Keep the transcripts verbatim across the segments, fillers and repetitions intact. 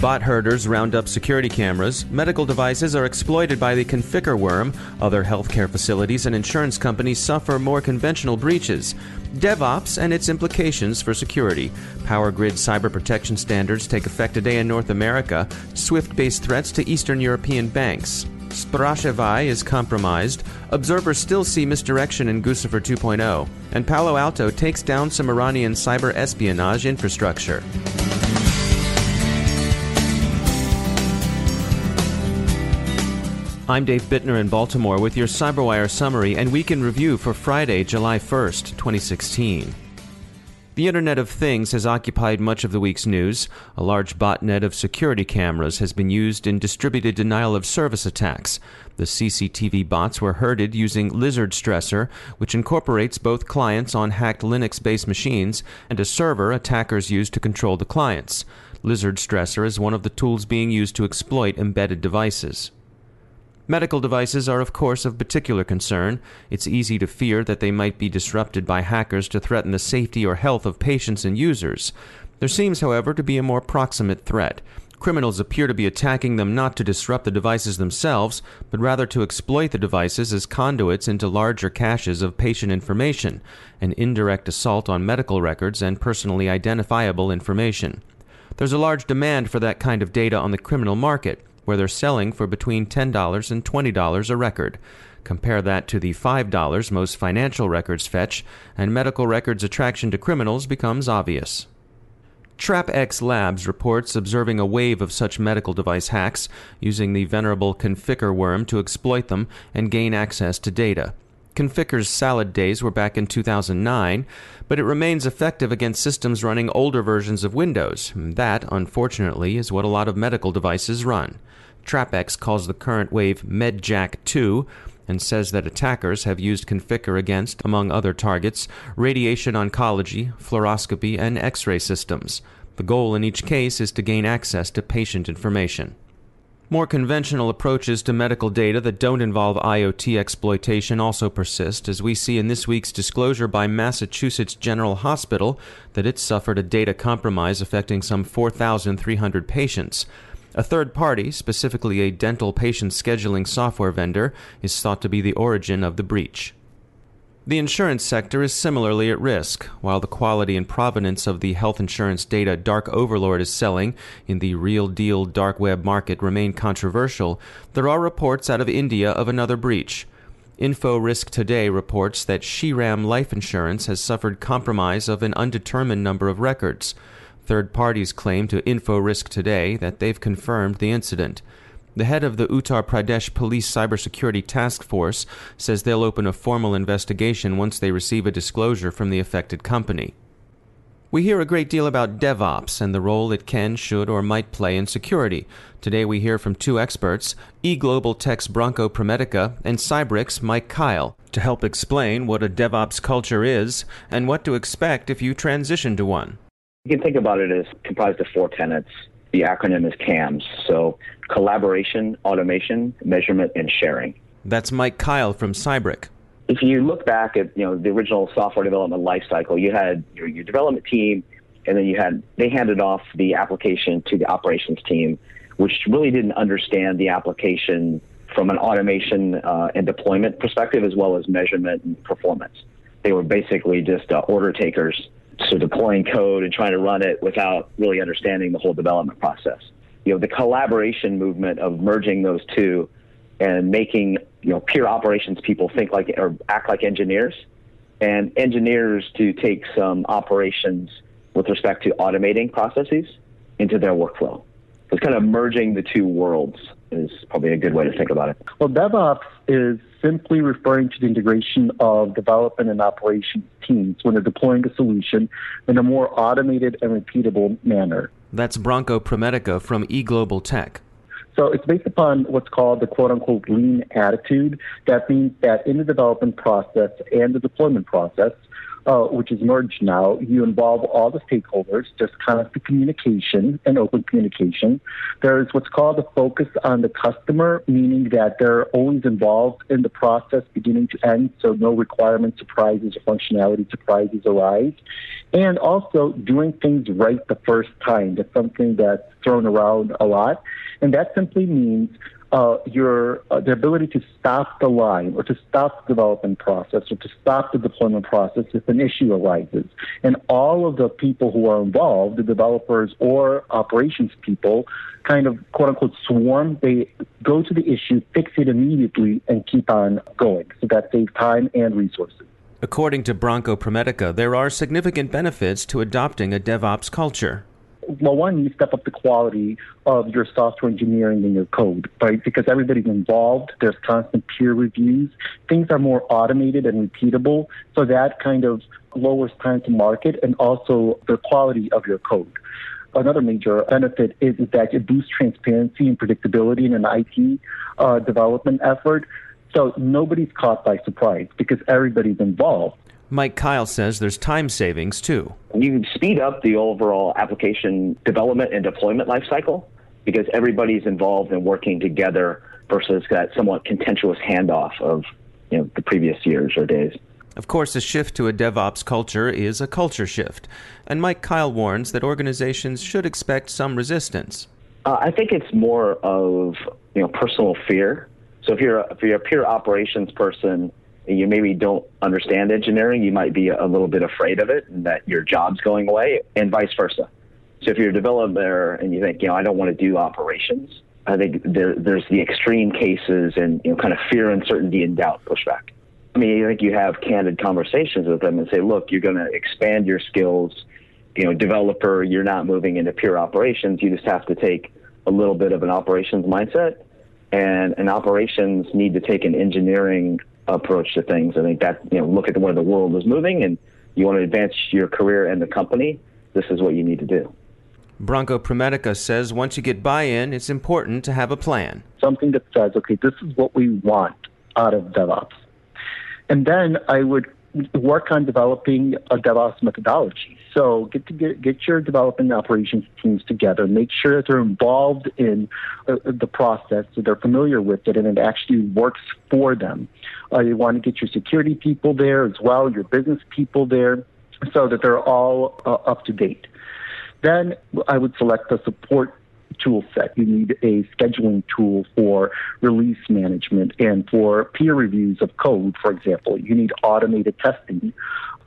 Bot herders round up security cameras, medical devices are exploited by the Conficker worm, other healthcare facilities and insurance companies suffer more conventional breaches, DevOps and its implications for security. Power Grid cyber protection standards take effect today in North America, Swift-based threats to Eastern European banks. Sprashivai is compromised, observers still see misdirection in Guccifer two point oh, and Palo Alto takes down some Iranian cyber espionage infrastructure. I'm Dave Bittner in Baltimore with your CyberWire summary and week in review for Friday, July first, twenty sixteen. The Internet of Things has occupied much of the week's news. A large botnet of security cameras has been used in distributed denial-of-service attacks. The C C T V bots were herded using LizardStresser, which incorporates both clients on hacked Linux-based machines and a server attackers use to control the clients. LizardStresser is one of the tools being used to exploit embedded devices. Medical devices are, of course, of particular concern. It's easy to fear that they might be disrupted by hackers to threaten the safety or health of patients and users. There seems, however, to be a more proximate threat. Criminals appear to be attacking them not to disrupt the devices themselves, but rather to exploit the devices as conduits into larger caches of patient information, an indirect assault on medical records and personally identifiable information. There's a large demand for that kind of data on the criminal market, where they're selling for between ten dollars and twenty dollars a record. Compare that to the five dollars most financial records fetch, and medical records' attraction to criminals becomes obvious. TrapX Labs reports observing a wave of such medical device hacks, using the venerable Conficker worm to exploit them and gain access to data. Conficker's salad days were back in two thousand nine, but it remains effective against systems running older versions of Windows. That, unfortunately, is what a lot of medical devices run. TrapX calls the current wave MedJack two and says that attackers have used Conficker against, among other targets, radiation oncology, fluoroscopy, and X-ray systems. The goal in each case is to gain access to patient information. More conventional approaches to medical data that don't involve IoT exploitation also persist, as we see in this week's disclosure by Massachusetts General Hospital that it suffered a data compromise affecting some four thousand three hundred patients. A third party, specifically a dental patient scheduling software vendor, is thought to be the origin of the breach. The insurance sector is similarly at risk. While the quality and provenance of the health insurance data Dark Overlord is selling in the real-deal dark web market remain controversial, there are reports out of India of another breach. InfoRisk Today reports that Shriram Life Insurance has suffered compromise of an undetermined number of records. Third parties claim to InfoRisk Today that they've confirmed the incident. The head of the Uttar Pradesh Police Cybersecurity Task Force says they'll open a formal investigation once they receive a disclosure from the affected company. We hear a great deal about DevOps and the role it can, should, or might play in security. Today we hear from two experts, eGlobal Tech's Branko Premetica and Cybrick's Mike Kyle, to help explain what a DevOps culture is and what to expect if you transition to one. You can think about it as comprised of four tenets. The acronym is CAMS, so collaboration, automation, measurement, and sharing. That's Mike Kyle from Cybrick. If you look back at you know the original software development lifecycle, you had your, your development team, and then you had they handed off the application to the operations team, which really didn't understand the application from an automation uh, and deployment perspective, as well as measurement and performance. They were basically just uh, order takers. So deploying code and trying to run it without really understanding the whole development process. You know, the collaboration movement of merging those two and making, you know, pure operations people think like or act like engineers and engineers to take some operations with respect to automating processes into their workflow. It's kind of merging the two worlds is probably a good way to think about it. Well, DevOps is simply referring to the integration of development and operations teams when they're deploying a solution in a more automated and repeatable manner. That's Branko Premetica from eGlobal Tech. So it's based upon what's called the quote-unquote lean attitude. That means that in the development process and the deployment process, Uh, which is merged now, you involve all the stakeholders, just constant communication and open communication. There is what's called a focus on the customer, meaning that they're always involved in the process beginning to end, so no requirement surprises or functionality surprises arise. And also doing things right the first time. That's something that's thrown around a lot. And that simply means Uh, your uh, the ability to stop the line or to stop the development process or to stop the deployment process if an issue arises. And all of the people who are involved, the developers or operations people, kind of quote-unquote swarm. They go to the issue, fix it immediately, and keep on going. So that saves time and resources. According to Branko Premetica, there are significant benefits to adopting a DevOps culture. Well, one, you step up the quality of your software engineering and your code, right? Because everybody's involved. There's constant peer reviews. Things are more automated and repeatable. So that kind of lowers time to market and also the quality of your code. Another major benefit is that it boosts transparency and predictability in an I T uh, development effort. So nobody's caught by surprise because everybody's involved. Mike Kyle says there's time savings, too. You speed up the overall application development and deployment lifecycle because everybody's involved in working together versus that somewhat contentious handoff of you know, the previous years or days. Of course, a shift to a DevOps culture is a culture shift. And Mike Kyle warns that organizations should expect some resistance. Uh, I think it's more of you know personal fear. So if you're a, if you're a pure operations person, you maybe don't understand engineering, you might be a little bit afraid of it and that your job's going away, and vice versa. So if you're a developer and you think, you know, I don't want to do operations, I think there, there's the extreme cases and, you know, kind of fear, uncertainty, and doubt pushback. I mean, I think you have candid conversations with them and say, look, you're going to expand your skills. You know, developer, you're not moving into pure operations. You just have to take a little bit of an operations mindset, and an operations need to take an engineering approach to things. I think that, you know, look at where the world is moving and you want to advance your career and the company, this is what you need to do. Branko Premetica says once you get buy-in, it's important to have a plan. Something that says, okay, this is what we want out of DevOps. And then I would work on developing a DevOps methodology. So get to get, get your development operations teams together, make sure that they're involved in uh, the process, so they're familiar with it, and it actually works for them. Uh, you want to get your security people there as well, your business people there, so that they're all uh, up to date. Then I would select the support tool set. You need a scheduling tool for release management and for peer reviews of code, for example. You need automated testing.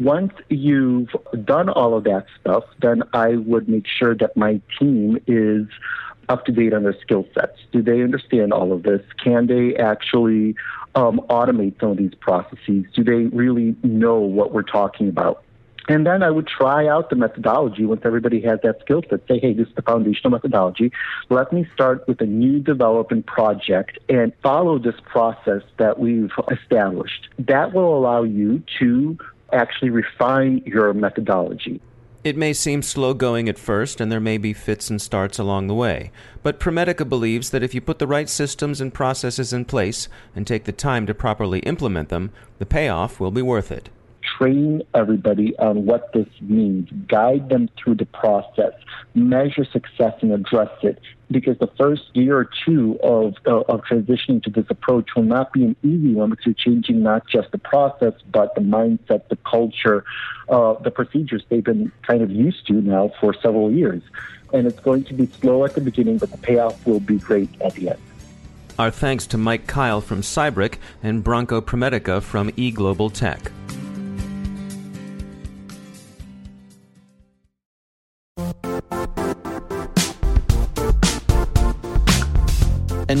Once you've done all of that stuff, then I would make sure that my team is up to date on their skill sets. Do they understand all of this? Can they actually um, automate some of these processes? Do they really know what we're talking about? And then I would try out the methodology once everybody has that skill set. Say, hey, this is the foundational methodology. Let me start with a new development project and follow this process that we've established. That will allow you to actually refine your methodology. It may seem slow going at first, and there may be fits and starts along the way. But Premetica believes that if you put the right systems and processes in place and take the time to properly implement them, the payoff will be worth it. Train everybody on what this means. Guide them through the process. Measure success and address it. Because the first year or two of, of, of transitioning to this approach will not be an easy one because you're changing not just the process, but the mindset, the culture, uh, the procedures they've been kind of used to now for several years. And it's going to be slow at the beginning, but the payoff will be great at the end. Our thanks to Mike Kyle from Cybrick and Branko Premetica from eGlobal Tech. And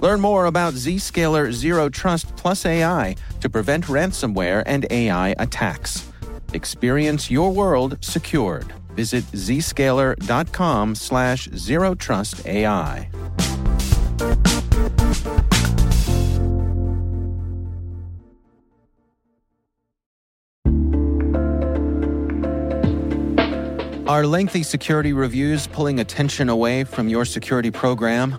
Learn more about Zscaler Zero Trust plus A I to prevent ransomware and A I attacks. Experience your world secured. Visit zscaler.com slash zerotrustai. Are lengthy security reviews pulling attention away from your security program?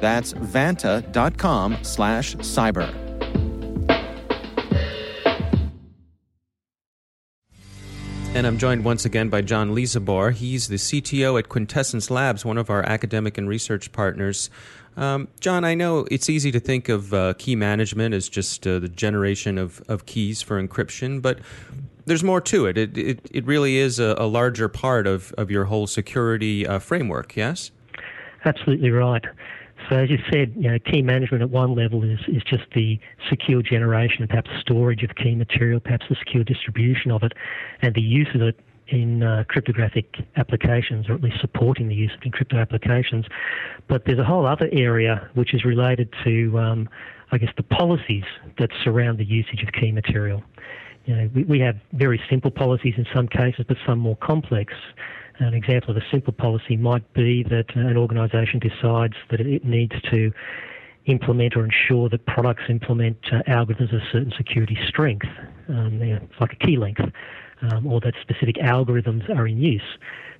That's vanta.com slash cyber. And I'm joined once again by John Leischner. He's the C T O at Quintessence Labs, one of our academic and research partners. Um, John, I know it's easy to think of uh, key management as just uh, the generation of, of keys for encryption, but there's more to it. It it, it really is a, a larger part of, of your whole security uh, framework, yes? Absolutely right. So as you said, you know, key management at one level is, is just the secure generation, perhaps storage of key material, perhaps the secure distribution of it, and the use of it in uh, cryptographic applications, or at least supporting the use of crypto applications. But there's a whole other area which is related to, um, I guess, the policies that surround the usage of key material. You know, we, we have very simple policies in some cases, but some more complex. An example of a simple policy might be that an organisation decides that it needs to implement or ensure that products implement uh, algorithms of certain security strength. Um, you know, it's like a key length, um, or that specific algorithms are in use.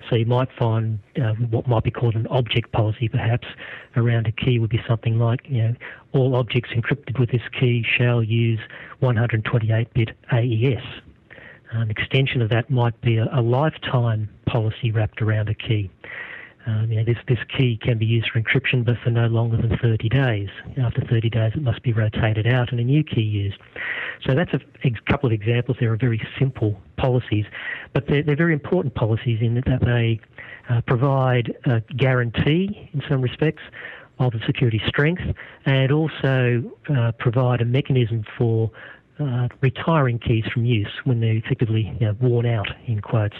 So you might find uh, what might be called an object policy, perhaps, around a key would be something like, you know, all objects encrypted with this key shall use one twenty-eight bit A E S. An extension of that might be a, a lifetime policy wrapped around a key. Um, you know, this, this key can be used for encryption, but for no longer than thirty days. After thirty days, it must be rotated out and a new key used. So that's a, a couple of examples. There are very simple policies, but they're, they're very important policies in that they uh, provide a guarantee in some respects of the security strength, and also uh, provide a mechanism for Uh, retiring keys from use when they're effectively you know, worn out, in quotes.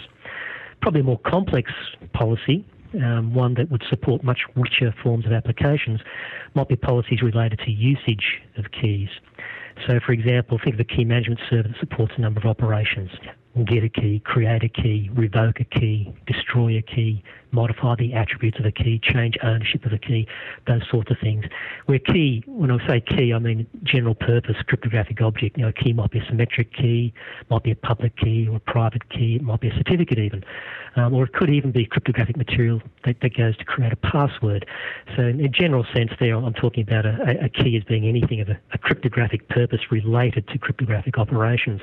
Probably a more complex policy, um, one that would support much richer forms of applications, might be policies related to usage of keys. So, for example, think of a key management server that supports a number of operations. Get a key, create a key, revoke a key, destroy a key, modify the attributes of a key, change ownership of a key, those sorts of things. Where key, when I say key, I mean general purpose cryptographic object. You know, a key might be a symmetric key, might be a public key or a private key, it might be a certificate even. Um, or it could even be cryptographic material that, that goes to create a password. So in a general sense there, I'm talking about a, a key as being anything of a, a cryptographic purpose related to cryptographic operations.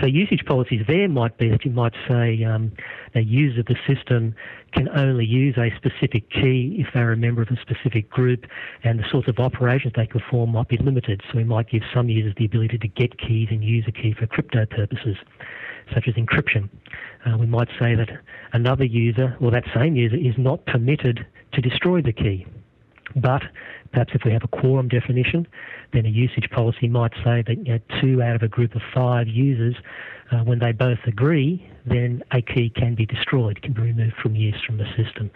So usage policies there might be that you might say um, a user of the system can only use a specific key if they're a member of a specific group, and the sorts of operations they perform might be limited. So we might give some users the ability to get keys and use a key for crypto purposes, such as encryption. Uh, we might say that another user, or that same user, is not permitted to destroy the key. But perhaps if we have a quorum definition, then a usage policy might say that you know, two out of a group of five users, uh, when they both agree, then a key can be destroyed, can be removed from use from the system.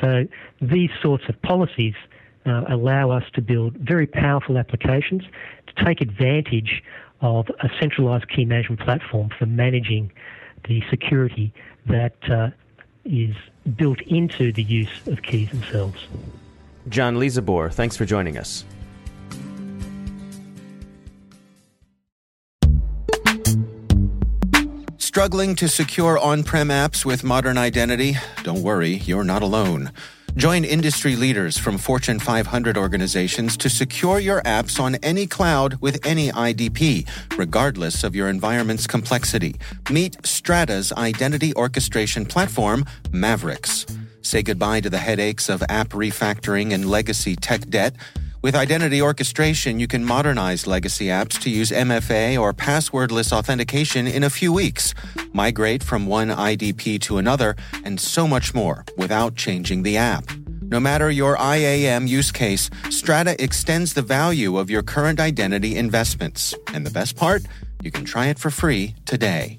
So these sorts of policies uh, allow us to build very powerful applications to take advantage of a centralized key management platform for managing the security that uh, is built into the use of keys themselves. John Leischner, thanks for joining us. Struggling to secure on-prem apps with modern identity? Don't worry, you're not alone. Join industry leaders from Fortune five hundred organizations to secure your apps on any cloud with any I D P, regardless of your environment's complexity. Meet Strata's identity orchestration platform, Mavericks. Say goodbye to the headaches of app refactoring and legacy tech debt. With identity orchestration, you can modernize legacy apps to use M F A or passwordless authentication in a few weeks, migrate from one I D P to another, and so much more without changing the app. No matter your I A M use case, Strata extends the value of your current identity investments. And the best part? You can try it for free today.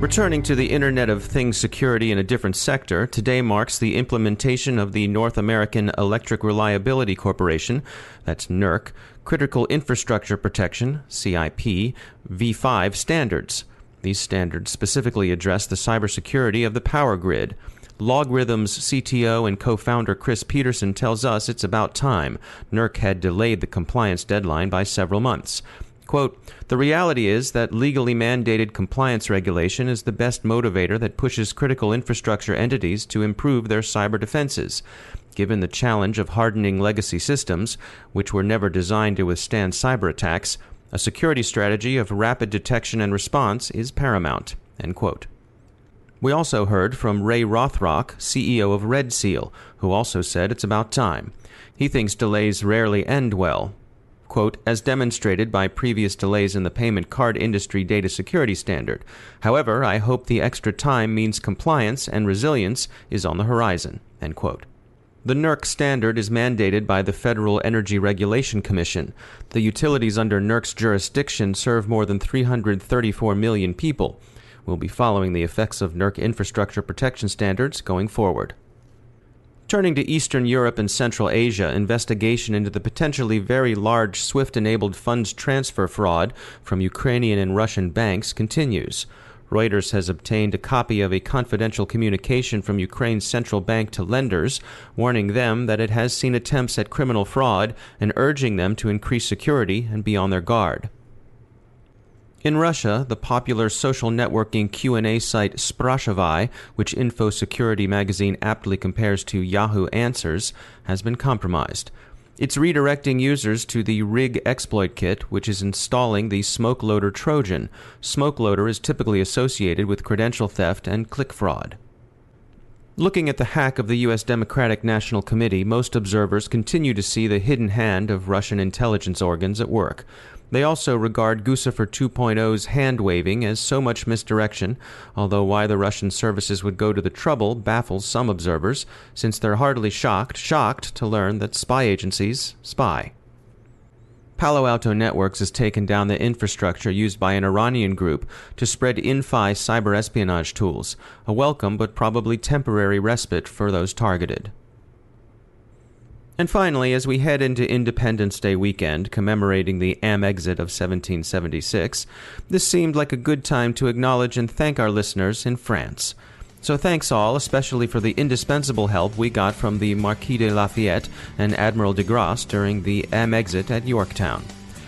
Returning to the Internet of Things security in a different sector, today marks the implementation of the North American Electric Reliability Corporation, that's NERC, Critical Infrastructure Protection, C I P, V five standards. These standards specifically address the cybersecurity of the power grid. Logarithm's C T O and co-founder Chris Peterson tells us it's about time. NERC had delayed the compliance deadline by several months. Quote, the reality is that legally mandated compliance regulation is the best motivator that pushes critical infrastructure entities to improve their cyber defenses. Given the challenge of hardening legacy systems, which were never designed to withstand cyber attacks, a security strategy of rapid detection and response is paramount. End quote. We also heard from Ray Rothrock, C E O of Red Seal, who also said it's about time. He thinks delays rarely end well. Quote, as demonstrated by previous delays in the payment card industry data security standard. However, I hope the extra time means compliance and resilience is on the horizon, end quote. The NERC standard is mandated by the Federal Energy Regulation Commission. The utilities under NERC's jurisdiction serve more than three hundred thirty-four million people. We'll be following the effects of NERC infrastructure protection standards going forward. Turning to Eastern Europe and Central Asia, investigation into the potentially very large SWIFT-enabled funds transfer fraud from Ukrainian and Russian banks continues. Reuters has obtained a copy of a confidential communication from Ukraine's central bank to lenders, warning them that it has seen attempts at criminal fraud and urging them to increase security and be on their guard. In Russia, the popular social networking Q and A site Sprashivai, which Info Security magazine aptly compares to Yahoo Answers, has been compromised. It's redirecting users to the Rig exploit kit, which is installing the SmokeLoader Trojan. SmokeLoader is typically associated with credential theft and click fraud. Looking at the hack of the U S Democratic National Committee, most observers continue to see the hidden hand of Russian intelligence organs at work. They also regard Guccifer two point oh's hand-waving as so much misdirection, although why the Russian services would go to the trouble baffles some observers, since they're hardly shocked, shocked to learn that spy agencies spy. Palo Alto Networks has taken down the infrastructure used by an Iranian group to spread Infi cyber espionage tools, a welcome but probably temporary respite for those targeted. And finally, as we head into Independence Day weekend, commemorating the Am-Exit of seventeen seventy-six, this seemed like a good time to acknowledge and thank our listeners in France. So thanks all, especially for the indispensable help we got from the Marquis de Lafayette and Admiral de Grasse during the Am-Exit at Yorktown.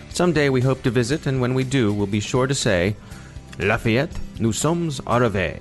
Someday we hope to visit, and when we do, we'll be sure to say, Lafayette, nous sommes arrivés.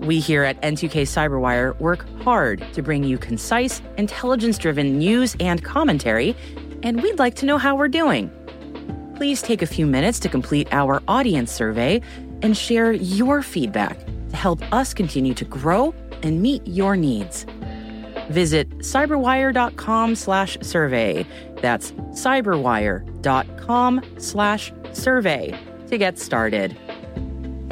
We here at N two K CyberWire work hard to bring you concise, intelligence-driven news and commentary, and we'd like to know how we're doing. please take a few minutes to complete our audience survey and share your feedback to help us continue to grow and meet your needs. Visit cyberwire.com slash survey. That's cyberwire.com slash survey to get started.